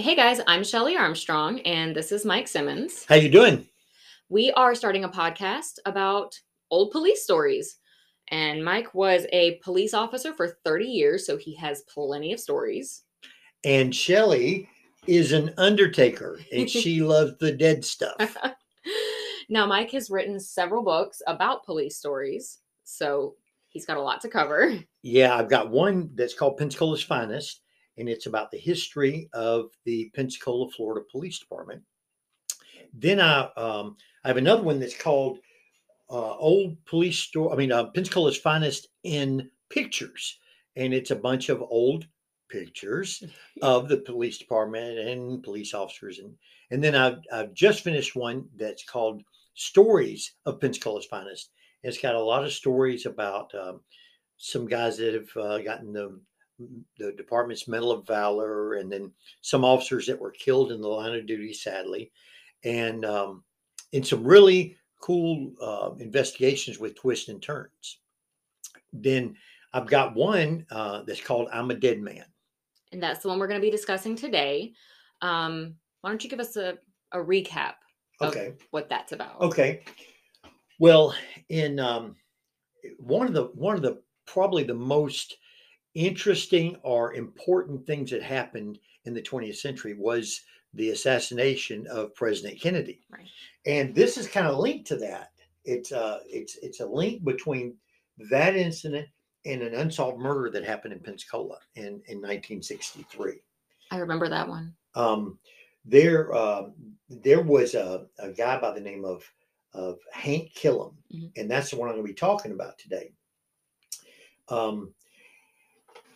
Hey guys, I'm Shelly Armstrong and this is Mike Simmons. How you doing? We are starting a podcast about old police stories. And Mike was a police officer for 30 years, so he has plenty of stories. And Shelly is an undertaker and she loves the dead stuff. Now, Mike has written several books about police stories, so he's got a lot to cover. Yeah, I've got one that's called Pensacola's Finest, and it's about the history of the Pensacola, Florida Police Department. Then I have another one that's called Pensacola's Finest in Pictures, and it's a bunch of old pictures of the police department and police officers. And then I've just finished one that's called Stories of Pensacola's Finest. And it's got a lot of stories about some guys that have gotten the department's Medal of Valor, and then some officers that were killed in the line of duty, sadly, and some really cool investigations with twists and turns. Then I've got one that's called I'm a Dead Man. And that's the one we're going to be discussing today. Why don't you give us a recap of what that's about? Okay. Well, in one of the probably the most interesting or important things that happened in the 20th century was the assassination of President Kennedy. Right. And this is kind of linked to that. It's a link between that incident and an unsolved murder that happened in Pensacola in 1963. I remember that one. There was a guy by the name of Hank Killam, and that's the one I'm going to be talking about today.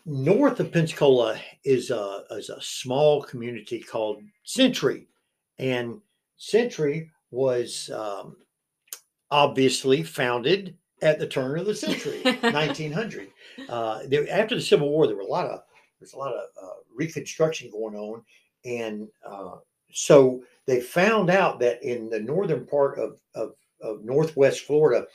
North of Pensacola is a small community called Century, and Century was obviously founded at the turn of the century, 1900. After the Civil War, there's a lot of reconstruction going on, and so they found out that in the northern part of Northwest Florida,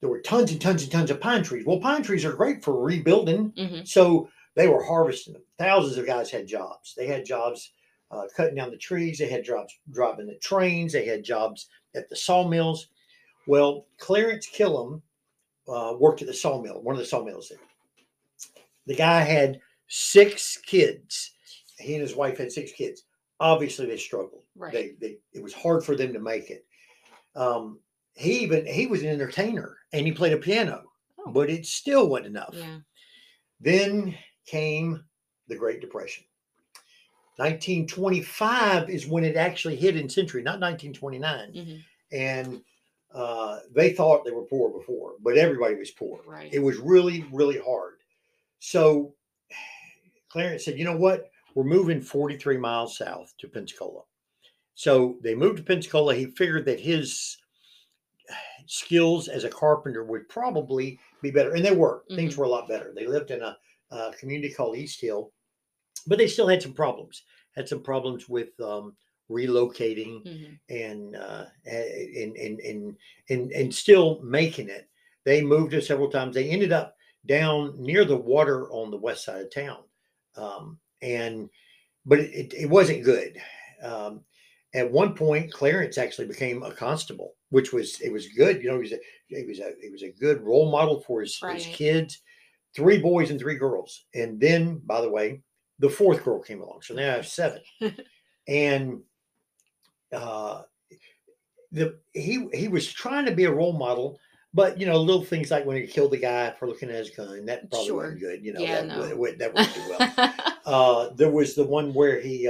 there were tons and tons and tons of pine trees. Well, pine trees are great for rebuilding. Mm-hmm. So they were harvesting them. Thousands of guys had jobs. They had jobs cutting down the trees. They had jobs driving the trains. They had jobs at the sawmills. Well, Clarence Killam worked at the sawmill, one of the sawmills there. The guy had 6 kids. He and his wife had 6 kids. Obviously, they struggled. Right. It was hard for them to make it. He was an entertainer and he played a piano, but it still wasn't enough. Yeah. Then came the Great Depression. 1925 is when it actually hit in Century, not 1929. Mm-hmm. And they thought they were poor before, but everybody was poor. Right. It was really, really hard. So Clarence said, you know what? We're moving 43 miles south to Pensacola. So they moved to Pensacola. He figured that his skills as a carpenter would probably be better. And they were. Mm-hmm. Things were a lot better. They lived in a community called East Hill, but they still had some problems. Had some problems with relocating, mm-hmm, and still making it. They moved there several times. They ended up down near the water on the west side of town. But it wasn't good. At one point, Clarence actually became a constable, which was good. You know, he was a good role model for his, right, his kids. 3 boys and 3 girls. And then, by the way, the 4th girl came along. So now I have 7. And he was trying to be a role model, but, you know, little things like when he killed the guy for looking at his gun, that probably, sure, wasn't good. You know, yeah, that wouldn't do well. There was the one where he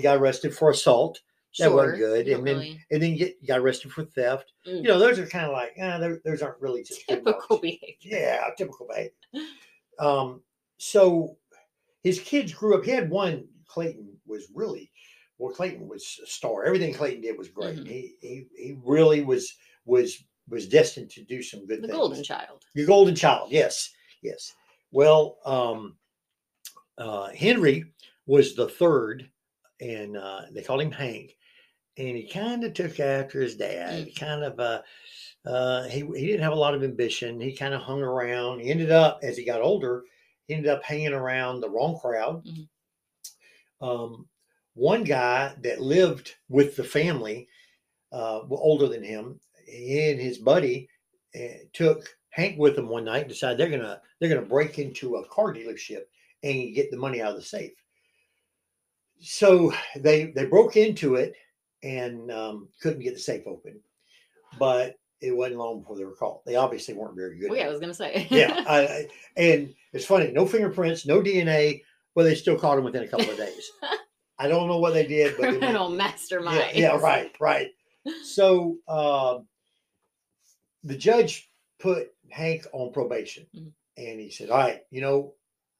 got arrested for assault. That, sure, wasn't good. And then, really, and then you got arrested for theft. Mm. You know, those are kind of like, those aren't really just typical behavior. Yeah, typical behavior. So his kids grew up. He had one, Clayton was really, well, Clayton was a star. Everything Clayton did was great. Mm-hmm. He really was destined to do some good things. The golden child. Your golden child. Yes. Yes. Well, Henry was the 3rd, and they called him Hank, and he kind of took after his dad. Mm-hmm. He kind of he didn't have a lot of ambition. He kind of hung around. He ended up, as he got older, hanging around the wrong crowd. Mm-hmm. One guy that lived with the family, older than him, he and his buddy took Hank with them one night and decided they're gonna break into a car dealership and get the money out of the safe. So they broke into it and couldn't get the safe open, but it wasn't long before they were caught. They obviously weren't very good. Well, yeah, I was gonna say. Yeah, and it's funny. No fingerprints, no DNA. Well, they still caught him within a couple of days. I don't know what they did, but criminal mastermind. Yeah, right. So the judge put Hank on probation, mm-hmm. and he said, "All right,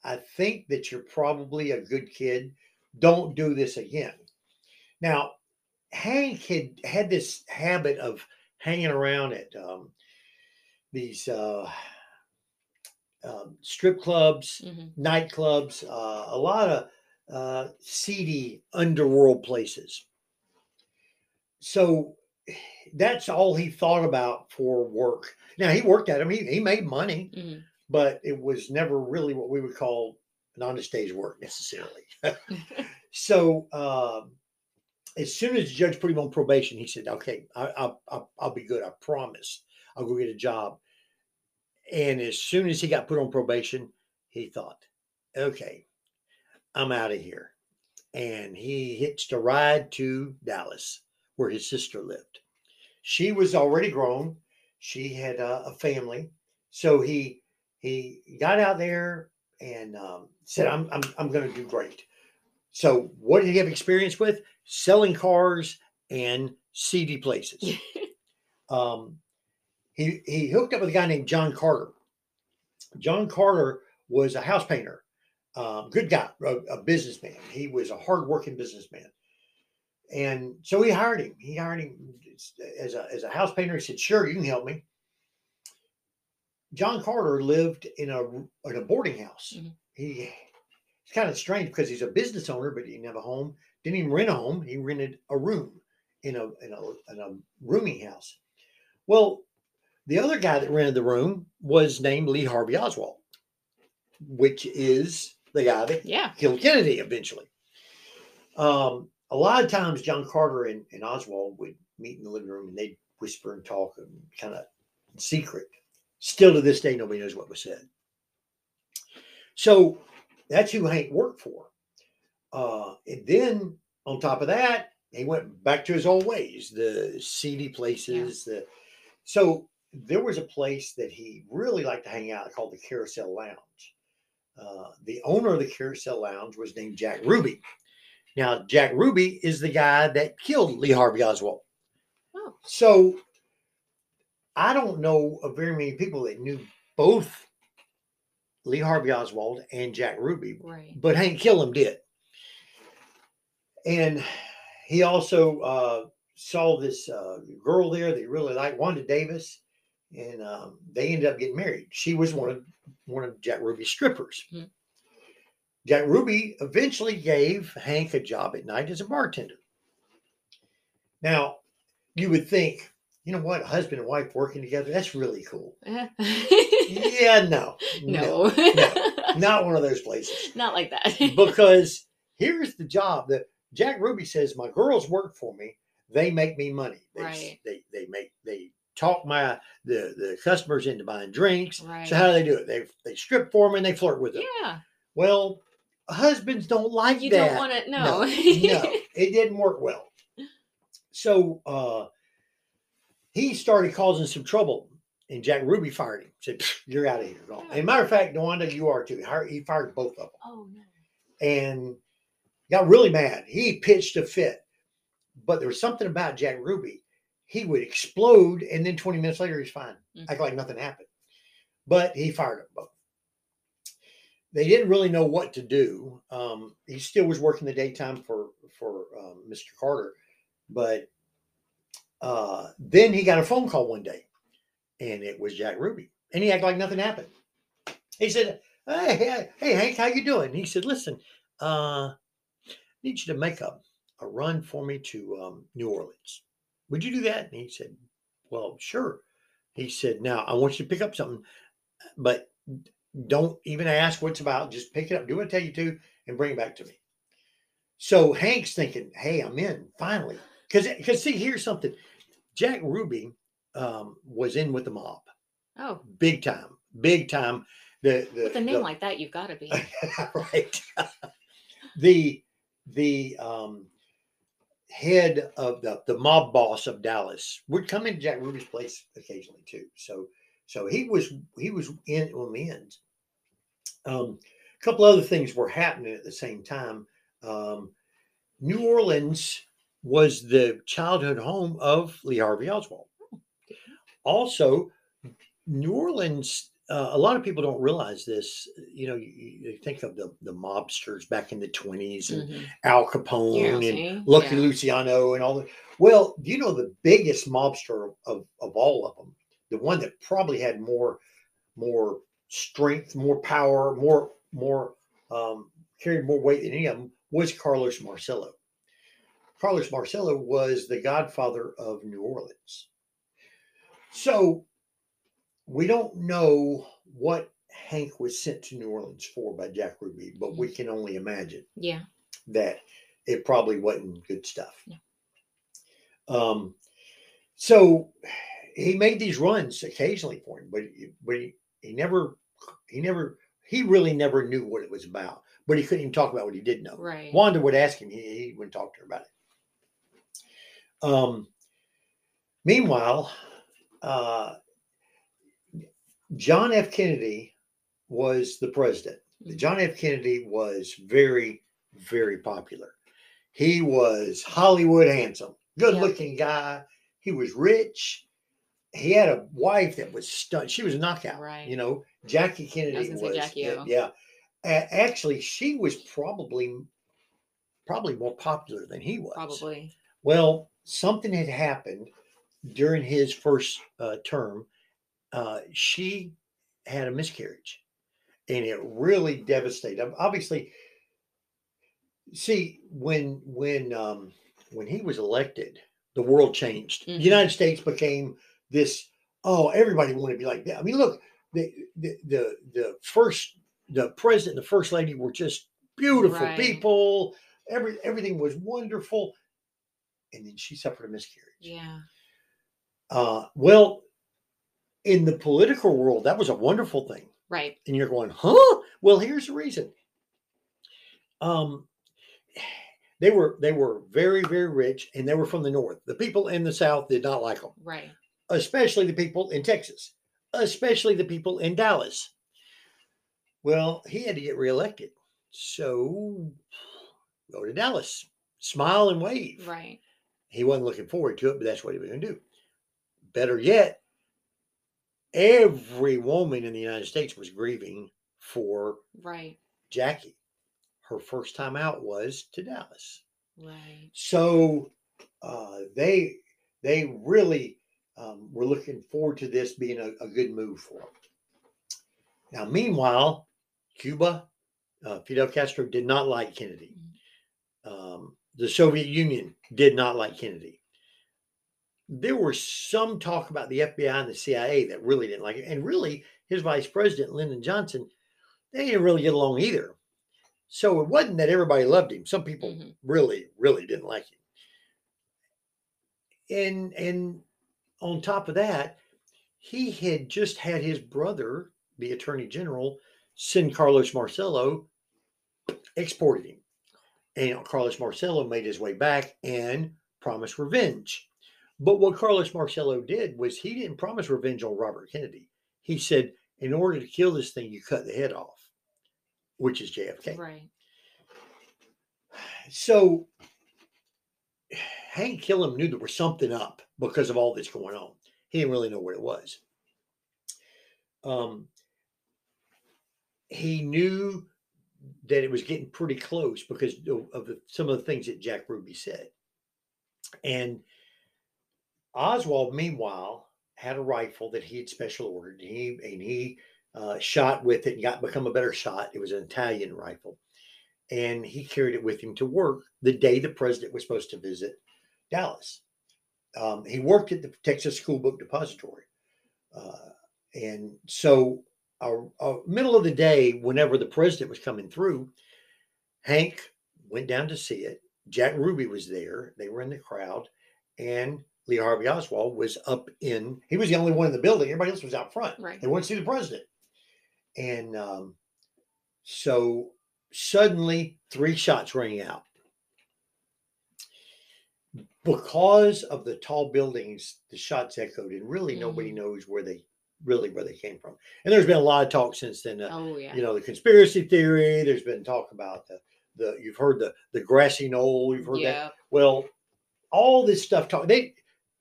I think that you're probably a good kid. Don't do this again." Now, Hank had this habit of hanging around at these strip clubs, mm-hmm. nightclubs, a lot of seedy underworld places. So that's all he thought about for work. Now, he worked at them. He made money, mm-hmm. but it was never really what we would call an honest day's work necessarily. So as soon as the judge put him on probation, he said, "Okay, I'll be good. I promise. I'll go get a job." And as soon as he got put on probation, he thought, "Okay, I'm out of here." And he hitched a ride to Dallas, where his sister lived. She was already grown. She had a family. So he got out there and said, I'm going to do great. So what did he have experience with? Selling cars and seedy places. He hooked up with a guy named John Carter. John Carter was a house painter. Good guy, a businessman. He was a hardworking businessman. And so he hired him. He hired him as a house painter. He said, "Sure, you can help me." John Carter lived in a boarding house. Mm-hmm. It's kind of strange because he's a business owner, but he didn't have a home. Didn't even rent a home. He rented a room in a rooming house. Well, the other guy that rented the room was named Lee Harvey Oswald, which is the guy that killed Kennedy eventually. A lot of times John Carter and Oswald would meet in the living room and they'd whisper and talk and kind of in secret. Still to this day, nobody knows what was said. So that's who Hank worked for. And then on top of that, he went back to his old ways, the seedy places. Yeah. So there was a place that he really liked to hang out called the Carousel Lounge. The owner of the Carousel Lounge was named Jack Ruby. Now, Jack Ruby is the guy that killed Lee Harvey Oswald. Oh. So I don't know of very many people that knew both Lee Harvey Oswald and Jack Ruby, right. But Hank Killam did. And he also saw this girl there that he really liked, Wanda Davis. And they ended up getting married. She was one of Jack Ruby's strippers. Mm-hmm. Jack Ruby eventually gave Hank a job at night as a bartender. Now, you would think, what, husband and wife working together? That's really cool. Yeah, no. Not one of those places. Not like that. Because here's the job that Jack Ruby says, "My girls work for me. They make me money. They talk the customers into buying drinks." Right. So how do they do it? They strip for them and they flirt with them. Yeah. Well, husbands don't like you that. You don't want to. No. No. It didn't work well. So he started causing some trouble, and Jack Ruby fired him. Said, "You're out of here." No. And matter of fact, Wanda, you are too. He fired both of them. Oh no. And got really mad. He pitched a fit. But there was something about Jack Ruby. He would explode, and then 20 minutes later, he's fine. Mm-hmm. Act like nothing happened. But he fired them both. They didn't really know what to do. He still was working the daytime for Mr. Carter. But then he got a phone call one day, and it was Jack Ruby. And he acted like nothing happened. He said, hey, Hank, how you doing? And he said, "Listen, I need you to make a run for me to New Orleans. Would you do that?" And he said, "Well, sure." He said, "Now, I want you to pick up something, but don't even ask what it's about. Just pick it up, do what I tell you to, and bring it back to me." So Hank's thinking, hey, I'm in finally. Because see, here's something. Jack Ruby was in with the mob. Oh, big time, big time. With a name like that, you've got to be right. The head of the mob boss of Dallas would come into Jack Ruby's place occasionally too. So he was in on the end. A couple other things were happening at the same time. New Orleans was the childhood home of Lee Harvey Oswald. Also, New Orleans, a lot of people don't realize this. You know, you think of the mobsters back in the 1920s and Al Capone and Lucky Luciano and all that. Well, you know, the biggest mobster of all of them, the one that probably had more strength, more power, more carried more weight than any of them, was Carlos Marcello. Carlos Marcello was the godfather of New Orleans. So we don't know what Hank was sent to New Orleans for by Jack Ruby, but we can only imagine that it probably wasn't good stuff. Yeah. So he made these runs occasionally for him, but he really never knew what it was about, but he couldn't even talk about what he did know. Right. Wanda would ask him, he wouldn't talk to her about it. Meanwhile, John F. Kennedy was the president. John F. Kennedy was very, very popular. He was Hollywood handsome, good-looking guy. He was rich. He had a wife that was stunned. She was a knockout, right? You know, Jackie Kennedy was. Jackie O. Yeah, actually, she was probably more popular than he was. Probably. Well, something had happened during his first term. She had a miscarriage, and it really devastated him. Obviously, see, when he was elected, the world changed. The United States became this. Oh, everybody wanted to be like that. I mean, look, the president and the first lady were just beautiful people. Everything was wonderful. And then she suffered a miscarriage. Yeah. Well, in the political world, that was a wonderful thing. Right. And you're going, huh? Well, here's the reason. They were very, very rich, and they were from the North. The people in the South did not like them. Right. Especially the people in Texas. Especially the people in Dallas. Well, he had to get reelected. So go to Dallas. Smile and wave. Right. He wasn't looking forward to it, but that's what he was going to do. Better yet, every woman in the United States was grieving for Jackie. Her first time out was to Dallas. Right. So they really were looking forward to this being a good move for them. Now, meanwhile, Cuba, Fidel Castro did not like Kennedy. The Soviet Union did not like Kennedy. There were some talk about the FBI and the CIA that really didn't like it. And really, his vice president, Lyndon Johnson, they didn't really get along either. So it wasn't that everybody loved him. Some people really, really didn't like him. And on top of that, he had just had his brother, the attorney general, send Carlos Marcello, exported him. And Carlos Marcello made his way back and promised revenge. But what Carlos Marcello did was he didn't promise revenge on Robert Kennedy. He said, in order to kill this thing, you cut the head off, which is JFK. Right. So Hank Killam knew there was something up because of all this going on. He didn't really know what it was. He knew that it was getting pretty close because of some of the things that Jack Ruby said. And Oswald, meanwhile, had a rifle that he had special ordered. And he shot with it and become a better shot. It was an Italian rifle. And he carried it with him to work the day the president was supposed to visit Dallas. He worked at the Texas School Book Depository. And so middle of the day, whenever the president was coming through, Hank went down to see it. Jack Ruby was there. They were in the crowd. And Lee Harvey Oswald was up in, he was the only one in the building. Everybody else was out front. Right. They wanted to see the president. And so suddenly 3 shots rang out. Because of the tall buildings, the shots echoed, and really nobody knows where they came from. And there's been a lot of talk since then. You know, the conspiracy theory. There's been talk about the you've heard the grassy knoll. You've heard that. Well, all this stuff.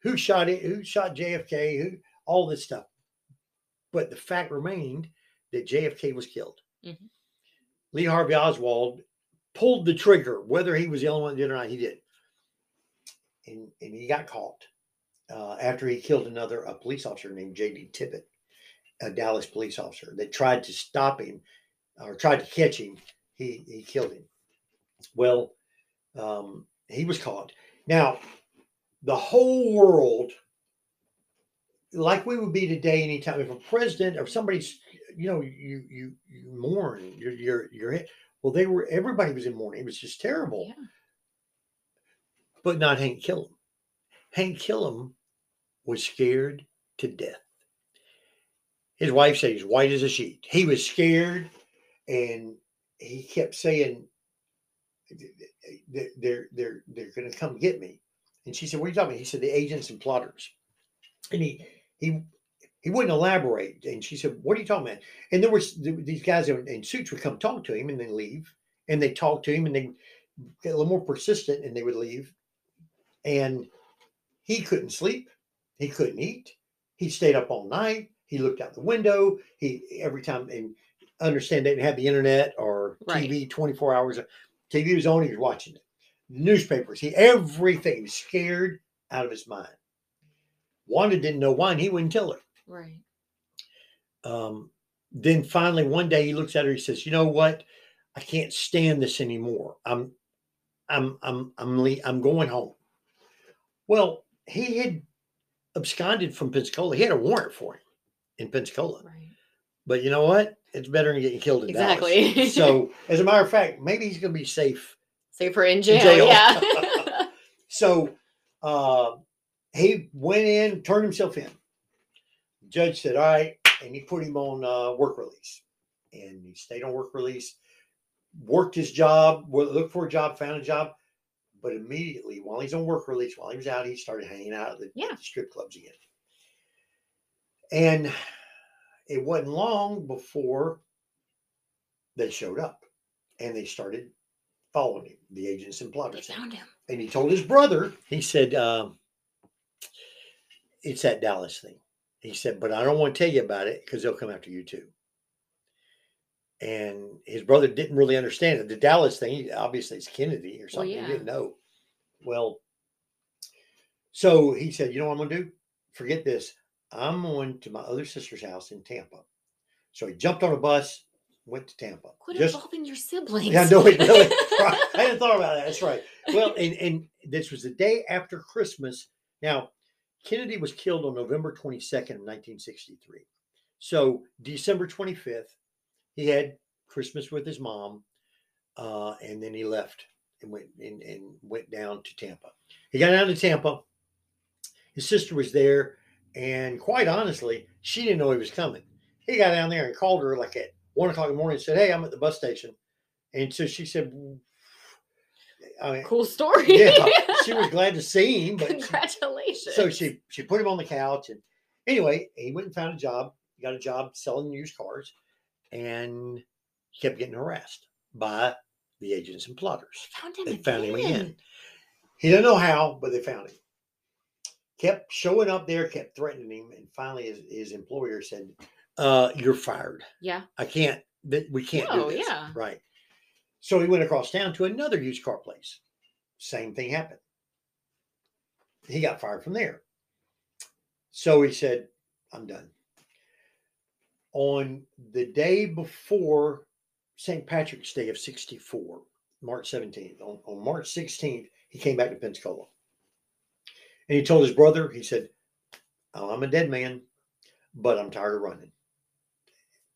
Who shot it? Who shot JFK? Who? All this stuff. But the fact remained that JFK was killed. Mm-hmm. Lee Harvey Oswald pulled the trigger, whether he was the only one that did or not. He did. And he got caught after he killed a police officer named J.D. Tippett, a Dallas police officer that tried to stop him or tried to catch him. He killed him. Well, he was caught. Now, the whole world, like we would be today, anytime if a president or somebody's, you know, you mourn, you're hit. Well, everybody was in mourning. It was just terrible. Yeah. But not Hank Killam. Hank Killam was scared to death. His wife said he's white as a sheet. He was scared, and he kept saying, "They're going to come get me." And she said, "What are you talking about?" He said, "The agents and plotters." And he wouldn't elaborate. And she said, "What are you talking about?" And there were these guys in suits would come talk to him, and then leave. And they talked to him, and they get a little more persistent, and they would leave. And he couldn't sleep. He couldn't eat. He stayed up all night. He looked out the window. He every time, and understand they didn't have the internet or TV, right. 24 hours. TV was on. He was watching it. Newspapers. Everything. He was scared out of his mind. Wanda didn't know why, and he wouldn't tell her. Right. Then finally, one day, he looks at her. He says, "You know what? I can't stand this anymore. I'm going home." Well, he had absconded from Pensacola. He had a warrant for him in Pensacola. Right. But you know what? It's better than getting killed in Dallas. So, as a matter of fact, maybe he's going to be safer in jail. Yeah. So, he went in, turned himself in. The judge said, "All right," and he put him on work release. And he stayed on work release, worked his job, looked for a job, found a job. But immediately, while he's on work release, while he was out, he started hanging out at the strip clubs again. And it wasn't long before they showed up, and they started following him, the agents and plotters. They found him. And he told his brother, he said, "It's that Dallas thing." He said, "But I don't want to tell you about it because they'll come after you too." And his brother didn't really understand it. The Dallas thing, obviously, it's Kennedy or something. He didn't know. Well, so he said, "You know what I'm going to do? Forget this. I'm going to my other sister's house in Tampa." So he jumped on a bus, went to Tampa. Quit involving your siblings. Yeah, no, it really. Right. I hadn't thought about that. That's right. Well, and this was the day after Christmas. Now, Kennedy was killed on November 22nd of 1963. So December 25th. He had Christmas with his mom, and then he left and went down to Tampa. He got down to Tampa. His sister was there, and quite honestly, she didn't know he was coming. He got down there and called her like at 1 o'clock in the morning and said, "Hey, I'm at the bus station." And so she said, "Cool story." Yeah, she was glad to see him. But congratulations. So she put him on the couch, and anyway, he went and found a job. He got a job selling used cars. And he kept getting harassed by the agents and plotters. They found him again. He didn't know how, but they found him. Kept showing up there, kept threatening him, and finally his employer said, "You're fired." Yeah. We can't do this. Yeah. Right. So he went across town to another used car place. Same thing happened. He got fired from there. So he said, "I'm done." On the day before St. Patrick's Day of 64, March 17th, on March 16th, he came back to Pensacola. And he told his brother, he said, "I'm a dead man, but I'm tired of running."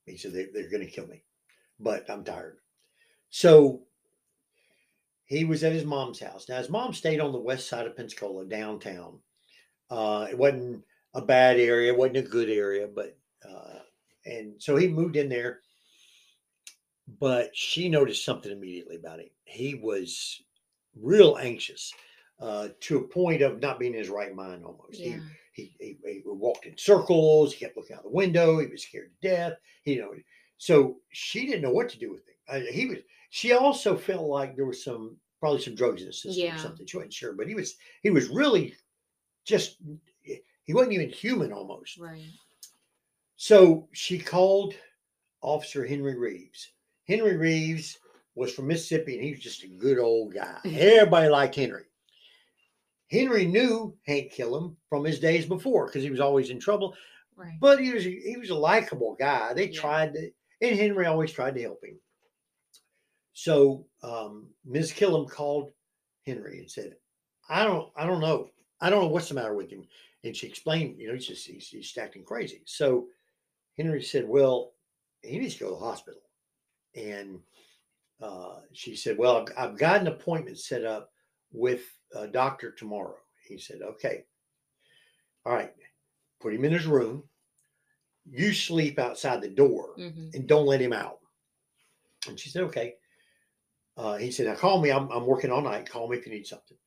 He said, "They're going to kill me, but I'm tired." So He was at his mom's house. Now, his mom stayed on the west side of Pensacola, downtown. It wasn't a bad area. It wasn't a good area, but and so he moved in there. But she noticed something immediately about him. He was real anxious to a point of not being in his right mind almost. Yeah. He walked in circles. He kept looking out the window. He was scared to death. So she didn't know what to do with him. She also felt like there was probably some drugs in the system or something. She wasn't sure, but he was really just, he wasn't even human almost. Right. So she called Officer Henry Reeves. Henry Reeves was from Mississippi, and he was just a good old guy. Everybody liked Henry. Henry knew Hank Killam from his days before because he was always in trouble. Right. But he was a likable guy. They tried to, and Henry always tried to help him. So Ms. Killam called Henry and said, I don't know. I don't know what's the matter with him. And she explained, he's acting crazy. So Henry said, well, he needs to go to the hospital. And she said, well, I've got an appointment set up with a doctor tomorrow. He said, okay. All right. Put him in his room. You sleep outside the door and don't let him out. And she said, okay. He said, now call me. I'm working all night. Call me if you need something.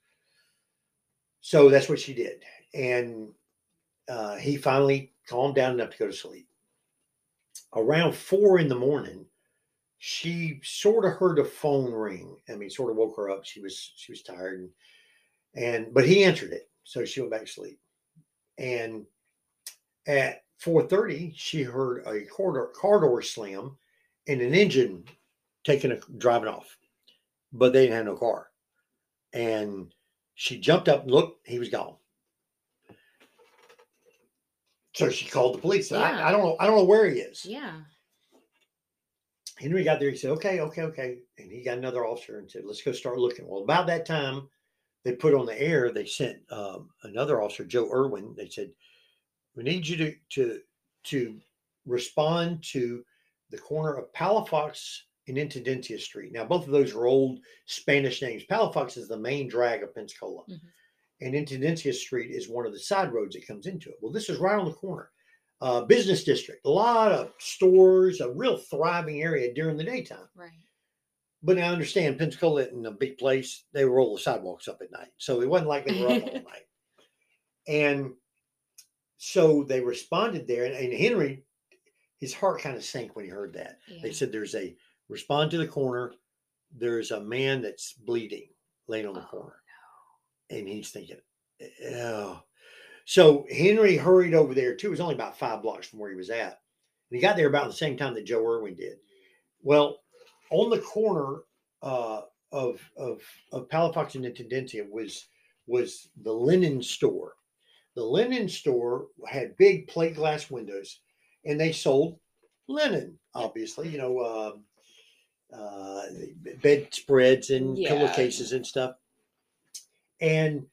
So that's what she did. And he finally calmed down enough to go to sleep. Around 4 a.m, she sort of heard a phone ring. I mean, sort of woke her up. She was tired. But he answered it. So she went back to sleep. And at 4:30, she heard a car door slam and an engine driving off, but they didn't have no car. And she jumped up and looked, he was gone. So she called the police. Yeah. I don't know where he is. Yeah. Henry got there. He said, okay. And he got another officer and said, let's go start looking. Well, about that time they put on the air, they sent another officer, Joe Irwin. They said, we need you to respond to the corner of Palafox and Intendencia Street. Now, both of those are old Spanish names. Palafox is the main drag of Pensacola. And Intendencia Street is one of the side roads that comes into it. Well, this is right on the corner. Business district, a lot of stores, a real thriving area during the daytime. Right. But now I understand Pensacola isn't a big place. They roll the sidewalks up at night. So it wasn't like they were up all night. And so they responded there. And Henry, his heart kind of sank when he heard that. Yeah. They said respond to the corner. There's a man that's bleeding laying on the corner. No. And he's thinking, oh. So Henry hurried over there too. It was only about 5 blocks from where he was at. And he got there about the same time that Joe Irwin did. Well, on the corner of Palafox and Intendencia was the linen store. The linen store had big plate glass windows, and they sold linen, obviously, bedspreads and pillowcases and stuff. And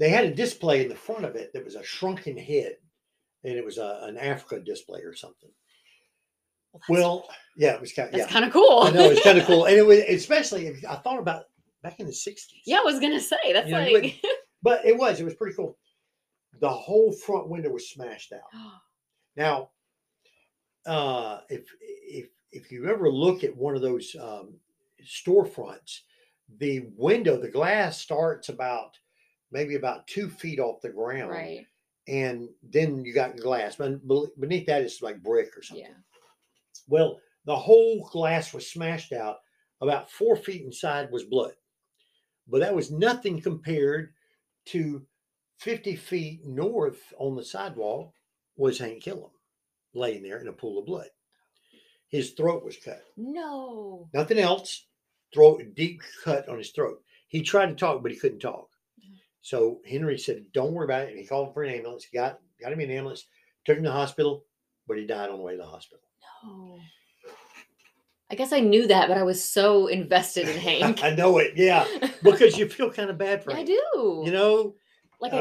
they had a display in the front of it that was a shrunken head, and it was an Africa display or something. Well, it was kind of cool. I know, it's kind of cool. And it was, especially if I thought about back in the 60s. Yeah, I was going to say that's but it was pretty cool. The whole front window was smashed out. Now, if you ever look at one of those storefronts, the window, the glass starts about 2 feet off the ground. Right. And then you got glass. But beneath that is like brick or something. Yeah. Well, the whole glass was smashed out. About 4 feet inside was blood. But that was nothing compared to 50 feet north on the sidewalk was Hank Killam laying there in a pool of blood. His throat was cut. No. Nothing else. Deep cut on his throat. He tried to talk, but he couldn't talk. So Henry said, don't worry about it. And he called for an ambulance, got him an ambulance, took him to the hospital, but he died on the way to the hospital. No. I guess I knew that, but I was so invested in Hank. I know it. Yeah. Because you feel kind of bad for him. I do. Like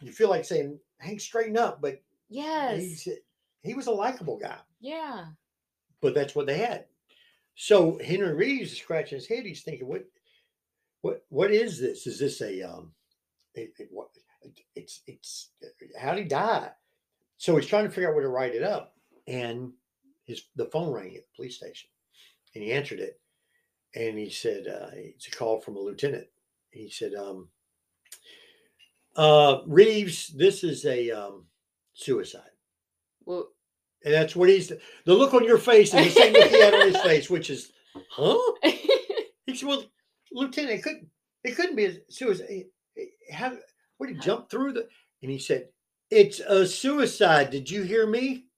you feel like saying, Hank, straighten up. But yes, he was a likable guy. Yeah. But that's what they had. So Henry Reeves is scratching his head. He's thinking, what is this? Is this a it's how'd he die? So he's trying to figure out where to write it up, and the phone rang at the police station, and he answered it, and he said, it's a call from a lieutenant. He said, Reeves, this is a suicide. Well, and that's what the look on your face is the same look he had on his face, which is, huh? He said, well, Lieutenant, it couldn't be a suicide. What did he jump through the? And he said, it's a suicide. Did you hear me?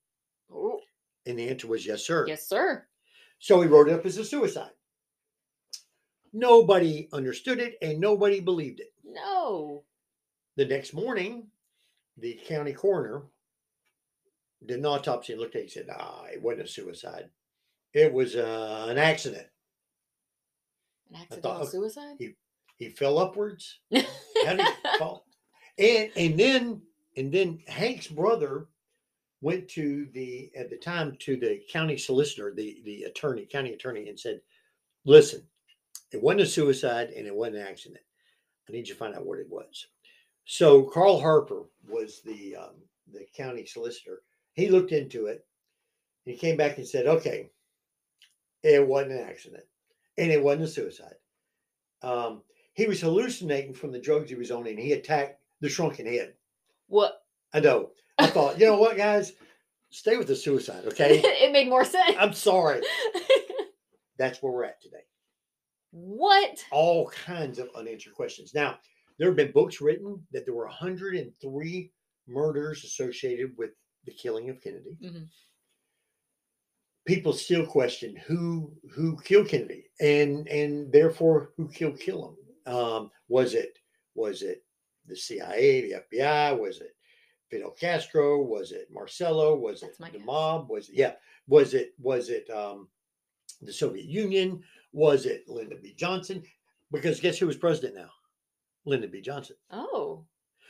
Oh. And the answer was, yes, sir. Yes, sir. So he wrote it up as a suicide. Nobody understood it, and nobody believed it. No. The next morning, the county coroner did an autopsy and looked at it and said, it wasn't a suicide. It was an accident. An accidental suicide? He fell upwards. How did he fall? And then Hank's brother went to the county solicitor, the county attorney, and said, listen, it wasn't a suicide and it wasn't an accident. I need you to find out what it was. So Carl Harper was the county solicitor. He looked into it. And he came back and said, okay, it wasn't an accident. And it wasn't a suicide. He was hallucinating from the drugs he was on, and he attacked the shrunken head. What? I know. I thought, you know what, guys? Stay with the suicide, okay? It made more sense. I'm sorry. That's where we're at today. What? All kinds of unanswered questions. Now, there have been books written that there were 103 murders associated with the killing of Kennedy. Mm-hmm. People still question who killed Kennedy and therefore who killed Killam. Was it the CIA, the FBI? Was it Fidel Castro? Was it Marcello? Was it the mob? Was it the Soviet Union? Was it Lyndon B. Johnson? Because guess who was president now? Lyndon B. Johnson. Oh.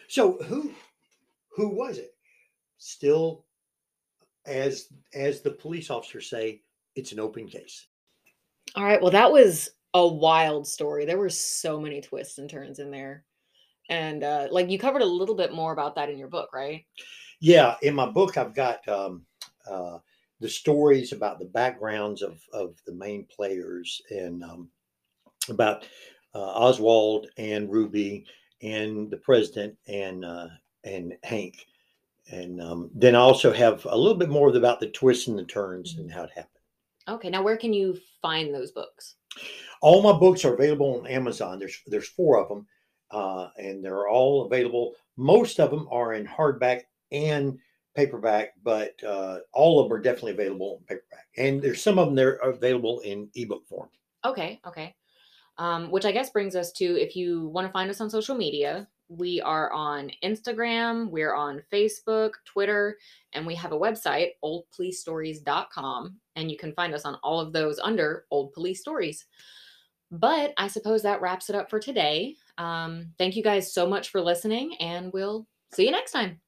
So who was it? Still, as the police officers say, it's an open case. All right. Well, that was a wild story. There were so many twists and turns in there. And you covered a little bit more about that in your book, right? Yeah. In my book, I've got the stories about the backgrounds of the main players and about Oswald and Ruby and the president and Hank. And then I also have a little bit more about the twists and the turns and how it happened. Okay. Now, where can you find those books? All my books are available on Amazon. There's four of them, and they're all available. Most of them are in hardback and paperback, but all of them are definitely available in paperback. And there's some of them that are available in ebook form. Okay. Okay. Which I guess brings us to, if you want to find us on social media, we are on Instagram, we're on Facebook, Twitter, and we have a website, oldpolicestories.com, and you can find us on all of those under Old Police Stories. But I suppose that wraps it up for today. Thank you guys so much for listening, and we'll see you next time.